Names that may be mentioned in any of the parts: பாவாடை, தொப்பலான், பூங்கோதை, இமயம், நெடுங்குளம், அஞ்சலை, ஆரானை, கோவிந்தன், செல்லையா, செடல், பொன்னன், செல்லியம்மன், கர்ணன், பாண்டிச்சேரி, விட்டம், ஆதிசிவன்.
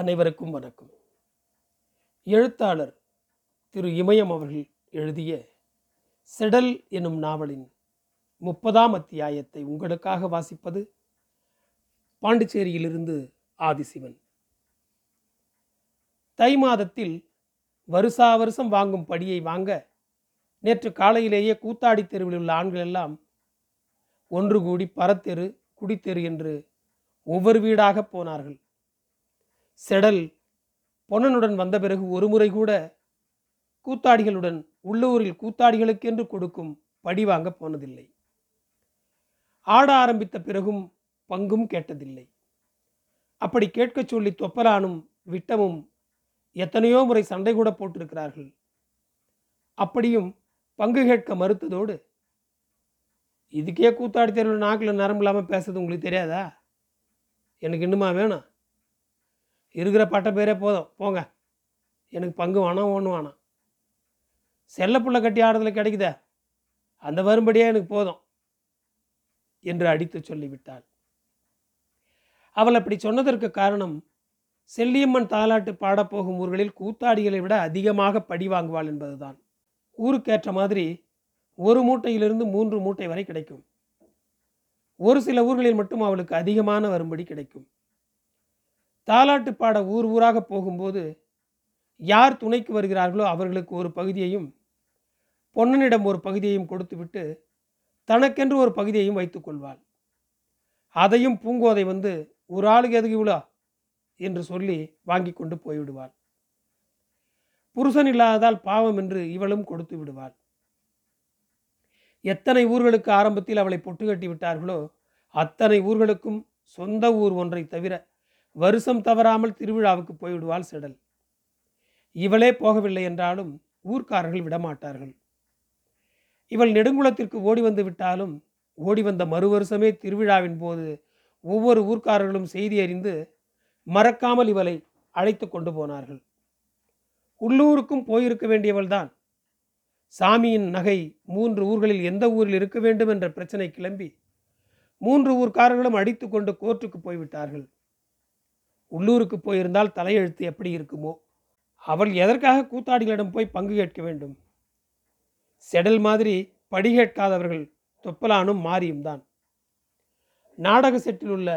அனைவருக்கும் வணக்கம். எழுத்தாளர் திரு இமயம் அவர்கள் எழுதிய செடல் என்னும் நாவலின் 30ஆம் அத்தியாயத்தை உங்களுக்காக வாசிப்பது பாண்டிச்சேரியிலிருந்து ஆதிசிவன். தை மாதத்தில் வருஷா வருஷம் வாங்கும் படியை வாங்க நேற்று காலையிலேயே கூத்தாடி தெருவில் உள்ள ஆண்கள் எல்லாம் ஒன்று கூடி பரத்தெரு குடித்தெரு என்று ஒவ்வொரு வீடாக போனார்கள். செடல் பொன்னனுடன் வந்த பிறகு ஒரு முறை கூட கூத்தாடிகளுடன் உள்ளூரில் கூத்தாடிகளுக்கென்று கொடுக்கும் படி வாங்க போனதில்லை. ஆட ஆரம்பித்த பிறகும் பங்கும் கேட்டதில்லை. அப்படி கேட்க சொல்லி தொப்பலானும் விட்டமும் எத்தனையோ முறை சண்டை கூட போட்டிருக்கிறார்கள். அப்படியும் பங்கு கேட்க மறுத்ததோடு, இதுக்கே கூத்தாடி தெருவில் நாக்கில் நரம்பு இல்லாமல் பேசுறது உங்களுக்கு தெரியாதா, எனக்கு இன்னுமா வேணாம், இருக்கிற பட்ட பேரே போதும், போங்க, எனக்கு பங்கு வேணாம், ஒன்று வேணாம், செல்லப்புள்ள கட்டி ஆடுறதுல கிடைக்குதா, அந்த வரும்படியே எனக்கு போதும் என்று அடித்து சொல்லிவிட்டாள். அவள் அப்படி சொன்னதற்கு காரணம், செல்லியம்மன் தாலாட்டு பாடப்போகும் ஊர்களில் கூத்தாடிகளை விட அதிகமாக படி வாங்குவாள் என்பதுதான். ஊருக்கேற்ற மாதிரி ஒரு மூட்டையிலிருந்து 3 மூட்டை வரை கிடைக்கும். ஒரு சில ஊர்களில் மட்டும் அவளுக்கு அதிகமான வரும்படி கிடைக்கும். தாலாட்டு பாட ஊர் ஊராக போகும்போது யார் துணைக்கு வருகிறார்களோ அவர்களுக்கு ஒரு பகுதியையும் பொன்னனிடம் ஒரு பகுதியையும் கொடுத்துவிட்டு தனக்கென்று ஒரு பகுதியையும் வைத்துக் கொள்வாள். அதையும் பூங்கோதை வந்து ஒரு ஆளுக்கு எதுக்கு இவ்வளோ என்று சொல்லி வாங்கி கொண்டு போய்விடுவாள். புருஷன் இல்லாததால் பாவம் என்று இவளும் கொடுத்து விடுவாள். எத்தனை ஊர்களுக்கு ஆரம்பத்தில் அவளை பொட்டு கட்டி விட்டார்களோ அத்தனை ஊர்களுக்கும் சொந்த ஊர் ஒன்றை தவிர வருஷம் தவறாமல் திருவிழாவுக்கு போய்விடுவாள் செடல். இவளே போகவில்லை என்றாலும் ஊர்க்காரர்கள் விடமாட்டார்கள். இவள் நெடுங்குளத்திற்கு ஓடி வந்து விட்டாலும் ஓடி வந்த மறு வருஷமே திருவிழாவின் போது ஒவ்வொரு ஊர்க்காரர்களும் செய்தி அறிந்து மறக்காமல் இவளை அழைத்து கொண்டு போனார்கள். உள்ளூருக்கும் போயிருக்க வேண்டியவள்தான். சாமியின் நகை 3 ஊர்களில் எந்த ஊரில் இருக்க வேண்டும் என்ற பிரச்சனை கிளம்பி 3 ஊர்க்காரர்களும் அடித்து கொண்டு கோர்ட்டுக்கு போய்விட்டார்கள். உள்ளூருக்கு போயிருந்தால் தலையெழுத்து எப்படி இருக்குமோ. அவள் எதற்காக கூத்தாடிகளிடம் போய் பங்கு கேட்க வேண்டும்? செடல் மாதிரி படி கேட்காதவர்கள் தொப்பலானும் மாரியும் தான். நாடக செட்டில் உள்ள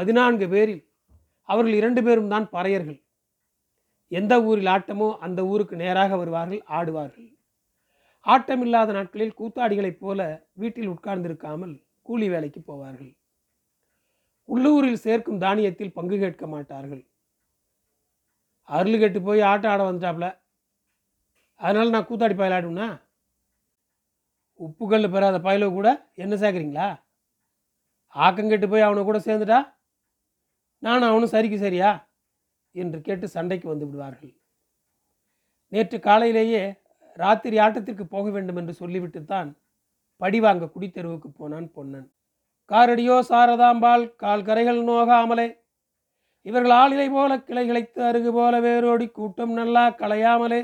14 பேரில் அவர்கள் 2 பேரும் தான் பறையர்கள். எந்த ஊரில் ஆட்டமோ அந்த ஊருக்கு நேராக வருவார்கள், ஆடுவார்கள். ஆட்டமில்லாத நாட்களில் கூத்தாடிகளைப் போல வீட்டில் உட்கார்ந்திருக்காமல் கூலி வேலைக்கு போவார்கள். உள்ளூரில் சேர்க்கும் தானியத்தில் பங்கு கேட்க மாட்டார்கள். அருள் கெட்டு போய் ஆட்டம் ஆட வந்துட்டாப்புல, அதனால் நான் கூத்தாடி பாயில் ஆடுவேன்னா, உப்புக்கல் பெறாத பாயிலோ கூட என்ன சேர்க்குறீங்களா, ஆக்கங்கெட்டு போய் அவனை கூட சேர்ந்துட்டா நான் அவனும் சரிக்கு சரியா என்று கேட்டு சண்டைக்கு வந்து விடுவார்கள். நேற்று காலையிலேயே ராத்திரி ஆட்டத்திற்கு போக வேண்டும் என்று சொல்லிவிட்டுத்தான் படி வாங்க குடித்தெருவுக்கு போனான் பொன்னன். காரடியோ சாரதாம்பால் கால் கரைகள் நோகாமலே இவர்கள் ஆளிலை போல கிளைகிளைத்து அருகு போல வேரோடி கூட்டம் நல்லா களையாமலே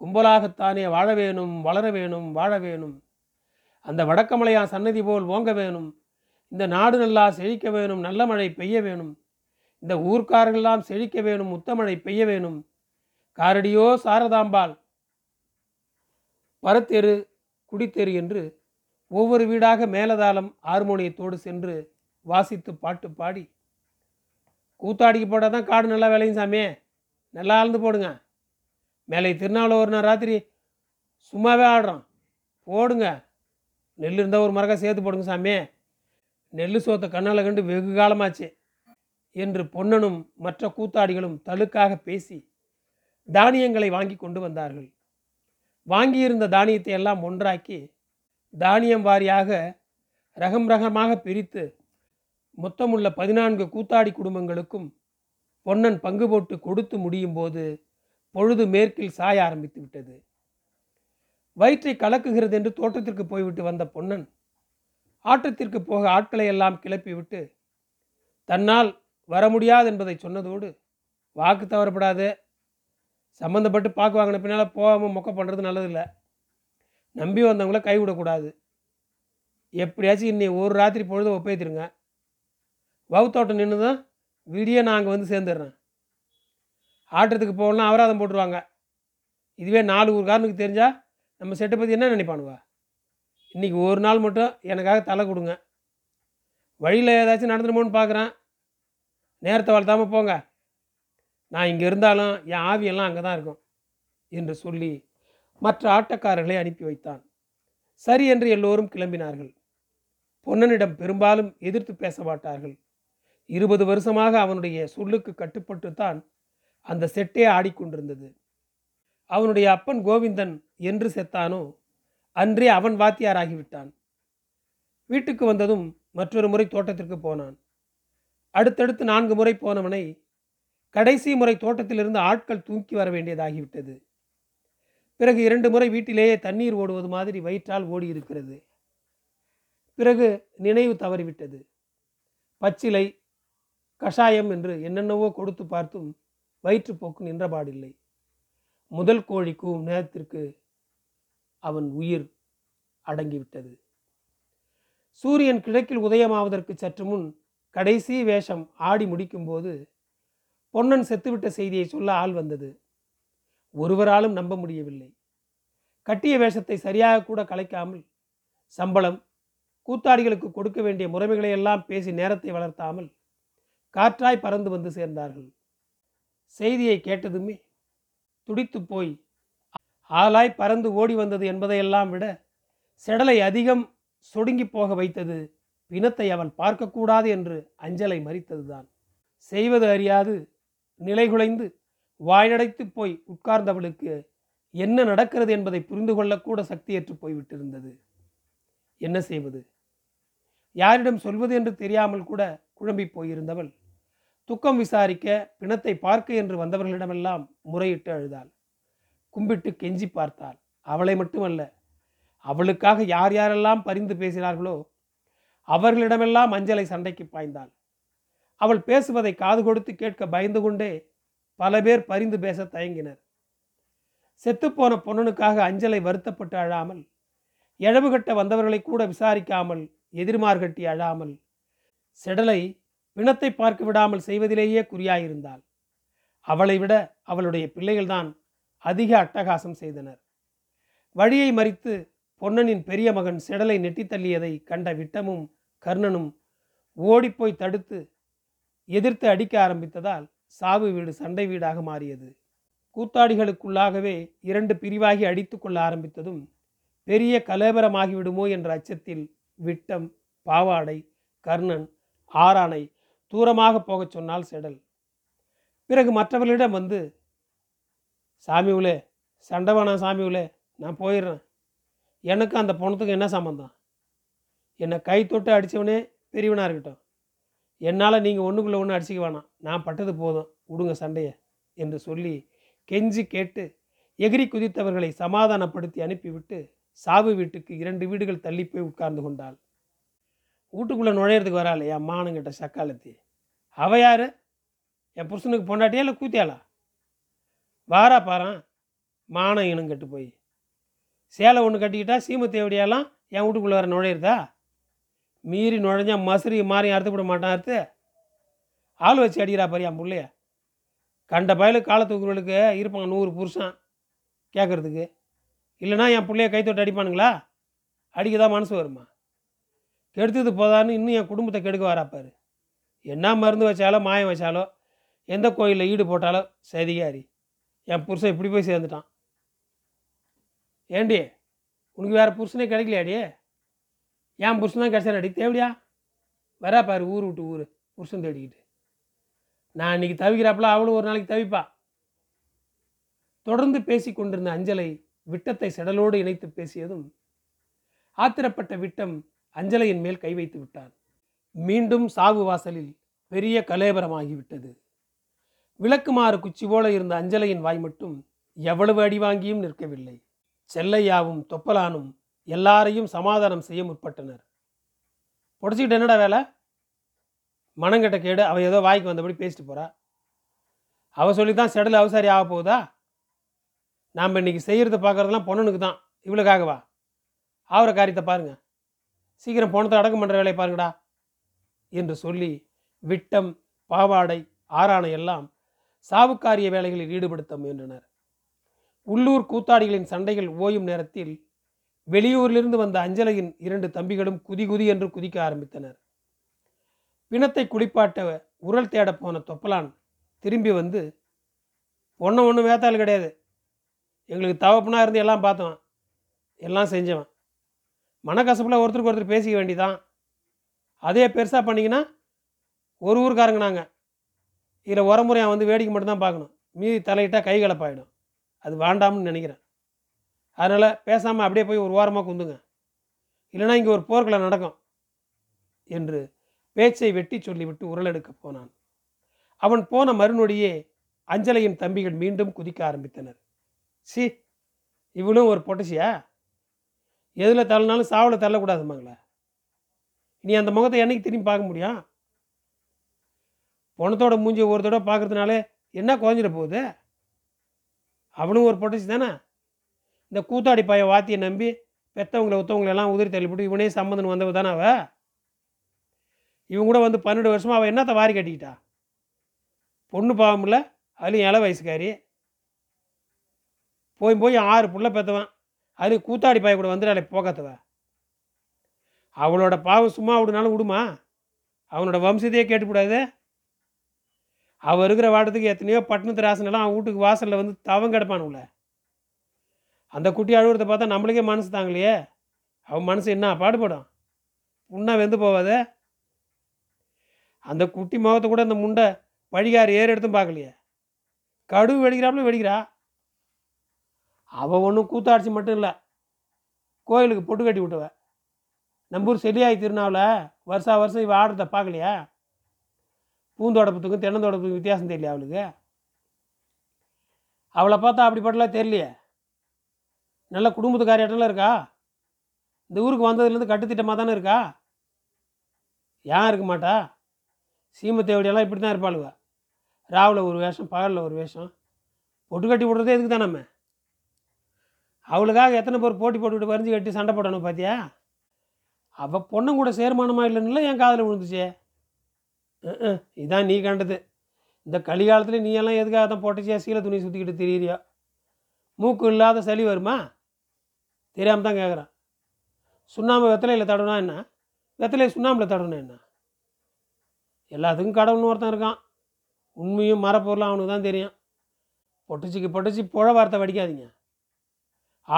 கும்பலாகத்தானே வாழ வேணும், வளர வேணும், வாழ வேணும், அந்த வடக்கமலையா சன்னதி போல் ஓங்க வேணும், இந்த நாடு நல்லா செழிக்க வேணும், நல்ல மழை பெய்ய வேணும், இந்த ஊர்க்காரெல்லாம் செழிக்க வேணும், முத்தமழை பெய்ய வேணும், காரடியோ சாரதாம்பால். பரத்தெரு குடித்தெரு என்று ஒவ்வொரு வீடாக மேலதாளம் ஹார்மோனியத்தோடு சென்று வாசித்து பாட்டு பாடி, கூத்தாடிக்கு போட்டால் தான் காடு நல்லா விளையும் சாமியே, நல்லா ஆழ்ந்து போடுங்க, மேலே திருநாள் ஒரு நாள் ராத்திரி சும்மாவே ஆடுறோம், போடுங்க, நெல் இருந்தால் ஒரு மரக்காய் சேர்த்து போடுங்க சாமியே, நெல் சோத்த கண்ணால் கண்டு வெகு காலமாச்சு என்று பொன்னனும் மற்ற கூத்தாடிகளும் தழுக்காக பேசி தானியங்களை வாங்கி கொண்டு வந்தார்கள். வாங்கியிருந்த தானியத்தை எல்லாம் ஒன்றாக்கி தானியம் வாரியாக ரகம் ரகமாக பிரித்து மொத்தமுள்ள 14 கூத்தாடி குடும்பங்களுக்கும் பொன்னன் பங்கு போட்டு கொடுத்து முடியும் போது பொழுது மேற்கில் சாய ஆரம்பித்து விட்டது. வயிற்றை கலக்குகிறது என்று தோட்டத்திற்கு போய்விட்டு வந்த பொன்னன் ஆட்டத்திற்கு போக ஆட்களை எல்லாம் கிளப்பிவிட்டு தன்னால் வர முடியாது என்பதை சொன்னதோடு, வாக்கு தவறப்படாது, சம்மந்தப்பட்டு பாக்கு வாங்கின பின்னால் போகாமல் மொக்க பண்ணுறது நல்லதில்லை, நம்பி வந்தவங்கள கைவிடக்கூடாது, எப்படியாச்சும் இன்னி ஒரு ராத்திரி பொழுது ஒப்பேத்திருங்க, வவுத்தோட்டம் நின்று தான் விடிய நாங்கள் வந்து சேர்ந்துடுறேன், ஆட்டத்துக்கு போகலாம் அபராதம் போட்டுருவாங்க. இதுவே 4 ஊர்காரனுக்கு தெரிஞ்சால் நம்ம செட்டை பற்றி என்ன நினைப்பானுவா? இன்றைக்கி ஒரு நாள் மட்டும் எனக்காக தலை கொடுங்க, வழியில் ஏதாச்சும் நடந்துடுமோன்னு பார்க்குறேன், நேரத்தை வளர்த்தாமல் போங்க, நான் இங்கே இருந்தாலும் என் ஆவியெல்லாம் அங்கே தான் இருக்கும் என்று சொல்லி மற்ற ஆட்டக்காரர்களை அனுப்பி வைத்தான். சரி என்று எல்லோரும் கிளம்பினார்கள். பொன்னனிடம் பெரும்பாலும் எதிர்த்து பேச மாட்டார்கள். 20 வருஷமாக அவனுடைய சொல்லுக்கு கட்டுப்பட்டுத்தான் அந்த செட்டே ஆடிக்கொண்டிருந்தது. அவனுடைய அப்பன் கோவிந்தன் என்று செத்தானோ அன்றே அவன் வாத்தியாராகிவிட்டான். வீட்டுக்கு வந்ததும் மற்றொரு முறை தோட்டத்திற்கு போனான். அடுத்தடுத்து 4 முறை போனவனை கடைசி முறை தோட்டத்திலிருந்து ஆட்கள் தூக்கி வர வேண்டியதாகிவிட்டது. பிறகு 2 முறை வீட்டிலேயே தண்ணீர் ஓடுவது மாதிரி வயிற்றால் ஓடியிருக்கிறது. பிறகு நினைவு தவறிவிட்டது. பச்சிலை, கஷாயம் என்று என்னென்னவோ கொடுத்து பார்த்தும் வயிற்றுப்போக்கு நின்றபாடில்லை. முதல் கோழி கூவும் நேரத்திற்கு அவன் உயிர் அடங்கிவிட்டது. சூரியன் கிழக்கில் உதயமாவதற்கு சற்று முன் கடைசி வேஷம் ஆடி முடிக்கும்போது பொன்னன் செத்துவிட்ட செய்தியை சொல்ல ஆள் வந்தது. ஒருவராலும் நம்ப முடியவில்லை. கட்டிய வேஷத்தை சரியாக கூட கலைக்காமல், சம்பளம், கூத்தாடிகளுக்கு கொடுக்க வேண்டிய முறைமைகளையெல்லாம் பேசி நேரத்தை வளர்த்தாமல் காற்றாய் பறந்து வந்து சேர்ந்தார்கள். செய்தியை கேட்டதுமே துடித்து போய் ஆளாய் பறந்து ஓடி வந்தது என்பதையெல்லாம் விட செடலை அதிகம் சொடுங்கி போக வைத்தது பிணத்தை அவன் பார்க்கக்கூடாது என்று அஞ்சலை மறித்ததுதான். செய்வது அறியாது நிலைகுலைந்து வாயடைத்து போய் உட்கார்ந்தவளுக்கு என்ன நடக்கிறது என்பதை புரிந்து கொள்ளக்கூட சக்தியற்று போய்விட்டிருந்தது. என்ன செய்வது, யாரிடம் சொல்வது என்று தெரியாமல் கூட குழம்பி போயிருந்தவள் துக்கம் விசாரிக்க பிணத்தை பார்க்க என்று வந்தவர்களிடமெல்லாம் முறையிட்டு அழுதாள். கும்பிட்டு கெஞ்சி பார்த்தாள். அவளை மட்டுமல்ல, அவளுக்காக யார் யாரெல்லாம் பரிந்து பேசினார்களோ அவர்களிடமெல்லாம் அஞ்சலை சண்டைக்கு பாய்ந்தாள். அவள் பேசுவதை காது கொடுத்து கேட்க பயந்து கொண்டே பல பேர் பரிந்து பேச தயங்கினர். செத்துப்போன பொன்னனுக்காக அஞ்சலை வருத்தப்பட்டு அழாமல், எழவு கட்ட வந்தவர்களை கூட விசாரிக்காமல் எதிர்மார்கட்டி அழாமல், செடலை பிணத்தை பார்க்க விடாமல் செய்வதிலேயே குறியாயிருந்தாள். அவளை விட அவளுடைய பிள்ளைகள்தான் அதிக அட்டகாசம் செய்தனர். வழியை மறித்து பொன்னனின் பெரிய மகன் செடலை நெட்டி தள்ளியதை கண்ட விட்டமும் கர்ணனும் ஓடிப்போய் தடுத்து எதிர்த்து அடிக்க ஆரம்பித்ததால் சாவு வீடு சண்டை வீடாக மாறியது. கூத்தாடிகளுக்குள்ளாகவே 2 பிரிவாகி அடித்து கொள்ள ஆரம்பித்ததும் பெரிய கலேபரமாகிவிடுமோ என்ற அச்சத்தில் விட்டம், பாவாடை, கர்ணன், ஆரானை தூரமாக போகச் சொன்னால் செடல். பிறகு மற்றவர்களிடம் வந்து, சாமி உளே, சண்டவானா சாமி உளே, நான் போயிடுறேன், எனக்கு அந்த பொணத்துக்கு என்ன சம்பந்தம், என்னை கை தொட்டு அடித்தவனே பெரியவனாக இருக்கட்டும், என்னால் நீங்கள் ஒன்றுக்குள்ளே ஒன்று அடிச்சிக்க வேணாம், நான் பட்டது போதும், விடுங்க சண்டையை என்று சொல்லி கெஞ்சி கேட்டு எகிரி குதித்தவர்களை சமாதானப்படுத்தி அனுப்பிவிட்டு சாவு வீட்டுக்கு 2 வீடுகள் தள்ளி போய் உட்கார்ந்து கொண்டாள். வீட்டுக்குள்ளே நுழையிறதுக்கு வராள் என் மானுங்கிட்ட சக்காலத்தி. அவ யார், என் புருஷனுக்கு பொண்டாட்டியா இல்லை கூத்தியாளா? வாரா பாறான் மானம் இனம் கட்டு போய் சேலை ஒன்று கட்டிக்கிட்டா சீமத்தேவடியாலாம் என் வீட்டுக்குள்ளே வர நுழையிறதா? மீறி நுழைஞ்சா மசுரி மாறி அறுத்துவிட மாட்டான், அறுத்து ஆள் வச்சு அடிக்கிறா பாரு என் பிள்ளைய. கண்ட பயலுக்கு காலத்துக்குறவளுக்கு இருப்பாங்க 100 புருஷன் கேட்குறதுக்கு, இல்லைனா என் பிள்ளைய கை தொட்டு அடிப்பானுங்களா? அடிக்க தான் மனசு வருமா? கெடுத்தது போதான்னு இன்னும் என் குடும்பத்தை கெடுக்க வராப்பாரு. என்ன மருந்து வச்சாலோ மாயம் வச்சாலோ எந்த கோயிலில் ஈடு போட்டாலோ சதிகாரி, என் புருஷன் இப்படி போய் சேர்ந்துட்டான். ஏண்டி உனக்கு வேறு புருஷனே கிடைக்கலையாடி? என் புருஷன் தான் கிடைச்சா அடி தேவையா வரா பாரு ஊர் விட்டு ஊர் புருஷன் தேடிக்கிட்டு. நான் இன்றைக்கி தவிக்கிறாப்பெல்லாம் அவளும் ஒரு நாளைக்கு தவிப்பா. தொடர்ந்து பேசி கொண்டிருந்த அஞ்சலை விட்டத்தை செடலோடு இணைத்து பேசியதும் ஆத்திரப்பட்ட விட்டம் அஞ்சலையின் மேல் கை வைத்து விட்டான். மீண்டும் சாவு வாசலில் பெரிய கலேபரமாகிவிட்டது. விளக்குமாறு குச்சி போல இருந்த அஞ்சலையின் வாய் மட்டும் எவ்வளவு அடி வாங்கியும் நிற்கவில்லை. செல்லையாவும் தொப்பலானும் எல்லாரையும் சமாதானம் செய்ய முற்பட்டனர். பொடிச்சிக்கிட்டு என்னடா வேலை, மனங்கட்ட கேடு, அவள் ஏதோ வாய்க்கு வந்தபடி பேசிட்டு போகிறா, அவள் சொல்லித்தான் செடல் அவசாரி ஆக போகுதா? நாம் இன்றைக்கி செய்கிறத பார்க்குறதெல்லாம் பொண்ணனுக்கு தான், இவளுக்காகவா? ஆகிற காரியத்தை பாருங்கள், சீக்கிரம் பொணத்தை அடக்கம் பண்ணுற வேலையை பாருங்கடா என்று சொல்லி விட்டம், பாவாடை, ஆரானை எல்லாம் சாவுக்காரிய வேலைகளில் ஈடுபடுத்த முயன்றனர். உள்ளூர் கூத்தாடிகளின் சண்டைகள் ஓயும் நேரத்தில் வெளியூரிலிருந்து வந்த அஞ்சலையின் இரண்டு தம்பிகளும் குதிகுதி என்று குதிக்க ஆரம்பித்தனர். பிணத்தை குளிப்பாட்ட உரல் தேட போன தொப்பலான் திரும்பி வந்து, ஒன்றும் வேத்தாள் கிடையாது, எங்களுக்கு தவப்புனா இருந்து எல்லாம் பார்த்தவன், எல்லாம் செஞ்சவன், மனக்கசப்பில் ஒருத்தருக்கு ஒருத்தர் பேசிக்க வேண்டிதான், அதே பெருசாக பண்ணிங்கன்னா ஒரு ஊருக்காரங்க நாங்கள், இதில் உரமுறையாக வந்து வேடிக்கை மட்டும்தான் பார்க்கணும், மீதி தலையிட்டால் கை கலப்பாயிடும், அது வேண்டாம்னு நினைக்கிறேன். அதனால் பேசாமல் அப்படியே போய் ஒரு ஓரமாக குந்துங்க, இல்லைனா இங்கே ஒரு போர்க்களை நடக்கும் என்று பேச்சை வெட்டி சொல்லிவிட்டு உரல் எடுக்க போனான். அவன் போன மறுநொடியே அஞ்சலையின் தம்பிகள் மீண்டும் குதிக்க ஆரம்பித்தனர். சி, இவளும் ஒரு பொட்டசியா, எதில் தள்ளினாலும் சாவில் தள்ளக்கூடாதுமாங்களா, நீ அந்த முகத்தை என்னைக்கு திரும்பி பார்க்க முடியும், பொணத்தோட மூஞ்சி ஒரு தடவை பார்க்கறதுனாலே என்ன குறைஞ்சிட போகுது, அவனும் ஒரு பொட்டசி தானே, இந்த கூத்தாடி பாய வாத்தியை நம்பி பெற்றவங்களை ஒத்தவங்களெல்லாம் உதிரி தள்ளிவிட்டு இவனே சம்மந்தன் வந்தவ தானே அவ, இவன் கூட வந்து 12 வருஷமாக அவள் என்னத்தை வாரி கட்டிக்கிட்டா, பொண்ணு பாவமில்ல, அதுலேயும் இள வயசுக்காரி, போய் போய் 6 புள்ள பெற்றவன், அதுலேயும் கூத்தாடி பாய கூட வந்துடாலே போக்காத்தவ, அவளோட பாவம் சும்மா விடுனாலும் விடுமா, அவனோட வம்சத்தையே கேட்டுக்கூடாது, அவள் இருக்கிற வாட்டத்துக்கு எத்தனையோ பட்டணத்து ராசனெல்லாம் அவன் வீட்டுக்கு வாசலில் வந்து தவம் கிடப்பானுல, அந்த குட்டி அழுகுறத பார்த்தா நம்மளுக்கே மனசு தாங்கலையே, அவன் மனசு என்ன பாடுபடும், உண்ணா வெந்து போவாதே, அந்த குட்டி முகத்தை கூட அந்த முண்டை வழிகார் ஏறு எடுத்தும் பார்க்கலையே, கடுவு வெடிக்கிறாப்புல வெடிக்கிறா, அவள் ஒன்றும் கூத்தாட்சி மட்டும் இல்லை, கோயிலுக்கு பொட்டு கட்டி விட்டுவ, நம்பூர் செல்லியாய் திருநாவில் வருஷா வருஷம் இவள் ஆடுறத பார்க்கலையா, பூந்தோடப்பத்துக்கும் தென்னந்தோடப்பத்துக்கும் வித்தியாசம் தெரியல அவளுக்கு, அவளை பார்த்தா அப்படிப்பட்டலாம் தெரியலையே, நல்ல குடும்பத்துக்காரியாட்டெல்லாம் இருக்கா, இந்த ஊருக்கு வந்ததுலேருந்து கட்டுத்திட்டமாக தானே இருக்கா, ஏன் இருக்க மாட்டா, சீமத்தேவடியெல்லாம் இப்படி தான் இருப்பாளுவா, ராவில் ஒரு வேஷம் பகலில் ஒரு வேஷம், பொட்டு கட்டி விடுறதே இதுக்கு தானே, அவளுக்காக எத்தனை பேர் போட்டி போட்டுக்கிட்டு வரிஞ்சு கட்டி சண்டை போடணும் பார்த்தியா, அவள் பொண்ணும் கூட சேர்மானமாக இல்லைன்னுல என் காதில் விழுந்துச்சே, இதான் நீ கண்டது, இந்த கலிகாலத்தில் நீ எல்லாம் எதுக்காக தான் போட்டுச்சியா சீலை துணி சுற்றிக்கிட்டு திரியிறியா, மூக்கு இல்லாத சளி வருமா, தெரியாமல் தான் கேட்குறான், சுண்ணாம்பு வெத்தலையில் தடவுனா என்ன, வெத்தலையை சுண்ணாம்பில் தடவுனா என்ன, எல்லாத்துக்கும் கடவுள்னு ஒருத்தன் இருக்கான், உண்மையும் மரப்பொருளும் அவனுக்கு தான் தெரியும், பொட்டுச்சிக்கு பொட்டுச்சி புழ வார்த்தை வடிக்காதீங்க,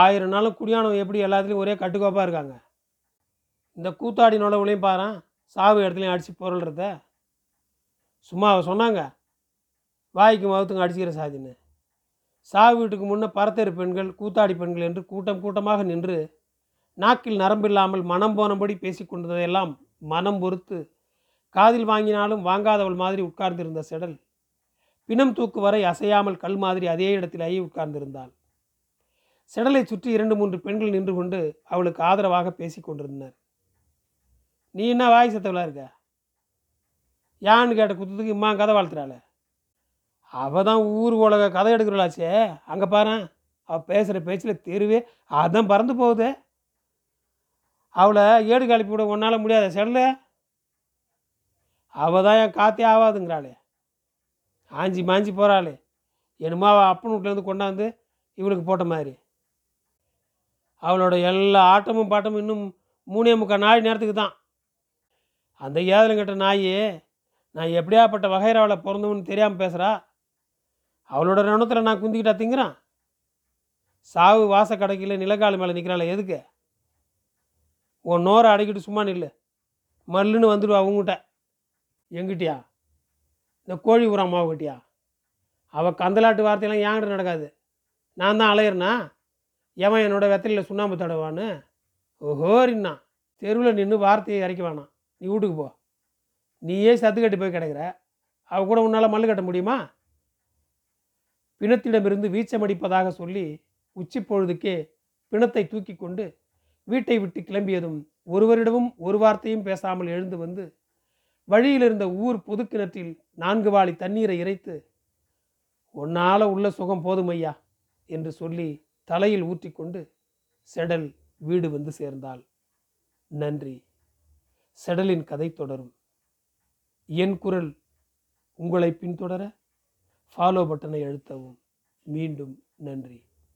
1000 நாளும் குடியானவன் எப்படி எல்லாத்துலேயும் ஒரே கட்டுக்கோப்பாக இருக்காங்க, இந்த கூத்தாடி நுழைவுலையும் பாரு, சாவு இடத்துலையும் அடித்து பொருள்றத சும்மா அவ சொன்னாங்க, வாய்க்கு மகத்துக்கும் அடிச்சுக்கிற சாதின்னு, சாவு வீட்டுக்கு முன்னே பரத்தெரு பெண்கள் கூத்தாடி பெண்கள் என்று கூட்டம் கூட்டமாக நின்று நாக்கில் நரம்பில்லாமல் மனம் போனபடி பேசி கொண்டதையெல்லாம் மனம் பொறுத்து காதில் வாங்கினாலும் வாங்காதவள் மாதிரி உட்கார்ந்திருந்த செடல் பிணம் தூக்கு வரை அசையாமல் கல் மாதிரி அதே இடத்திலேயே உட்கார்ந்திருந்தாள். செடலை சுற்றி 2-3 பெண்கள் நின்று கொண்டு அவளுக்கு ஆதரவாக பேசி கொண்டிருந்தனர். நீ என்ன வாய் சத்தவளாக இருக்க, யான்னு கேட்ட குத்தத்துக்கு இம்மா கதை வாழ்த்துறாள், அவள் தான் ஊர் உலக கதை எடுக்கிறாளாச்சே, அங்கே பாரு அவள் பேசுகிற பேச்சில் தெருவே அதான் பறந்து போகுது, அவளை ஏடு கழிப்பி விட ஒன்றால் முடியாத செடல், அவள் தான் என் காத்தே ஆகாதுங்கிறாளே, ஆஞ்சி மாஞ்சி போகிறாளே, என்னமோ அவள் அப்பன் வீட்டிலேருந்து கொண்டாந்து இவளுக்கு போட்ட மாதிரி, அவளோட எல்லா ஆட்டமும் பாட்டமும் இன்னும் 3 1/4 நாள் நேரத்துக்கு தான், அந்த ஏதலங்கிட்ட நாய் நான் எப்படியாப்பட்ட வகைராவில் பிறந்தவன்னு தெரியாமல் பேசுகிறா, அவளோட ரணத்தில் நான் குந்திக்கிட்டா திங்கிறான், சாவு வாச கடைக்கில் நிலக்காலு மேலே நிற்கிறாள், எதுக்கு உன் நோரை அடைக்கிட்டு சும்மா நில்லு, மல்லுன்னு வந்துடுவா, அவங்ககிட்ட எங்கிட்டியா இந்த கோழி உரம் மாவுக்கிட்டியா, அவள் கந்தலாட்டு வார்த்தையெல்லாம் ஏங்கிட்ட நடக்காது, நான் தான் அலையிறனா, எவன் என்னோடய வெத்தலையில் சுண்ணாம்பு தடவான்னு, ஓஹோரின்னா தெருவில் நின்று வார்த்தையை இறக்கி வேணாம், நீ வீட்டுக்கு போ, நீயே சத்து கட்டி போய் கிடைக்கிற, அவள் கூட உன்னால் மல்லு கட்ட முடியுமா, பிணத்திடமிருந்து வீச்சமடிப்பதாக சொல்லி உச்சி பொழுதுக்கே பிணத்தை தூக்கி கொண்டு வீட்டை விட்டு கிளம்பியதும் ஒருவரிடமும் ஒரு வார்த்தையும் பேசாமல் எழுந்து வந்து வழியில் இருந்த ஊர் பொது கிணற்றில் 4 வாளி தண்ணீரை இறைத்து, உன்னால் உள்ள சுகம் போதுமையா என்று சொல்லி தலையில் ஊற்றிக்கொண்டு செடல் வீடு வந்து சேர்ந்தாள். நன்றி. செடலின் கதை தொடரும். என் குரல் உங்களை பின்தொடர ஃபாலோ பட்டனை அழுத்தவும். மீண்டும் நன்றி.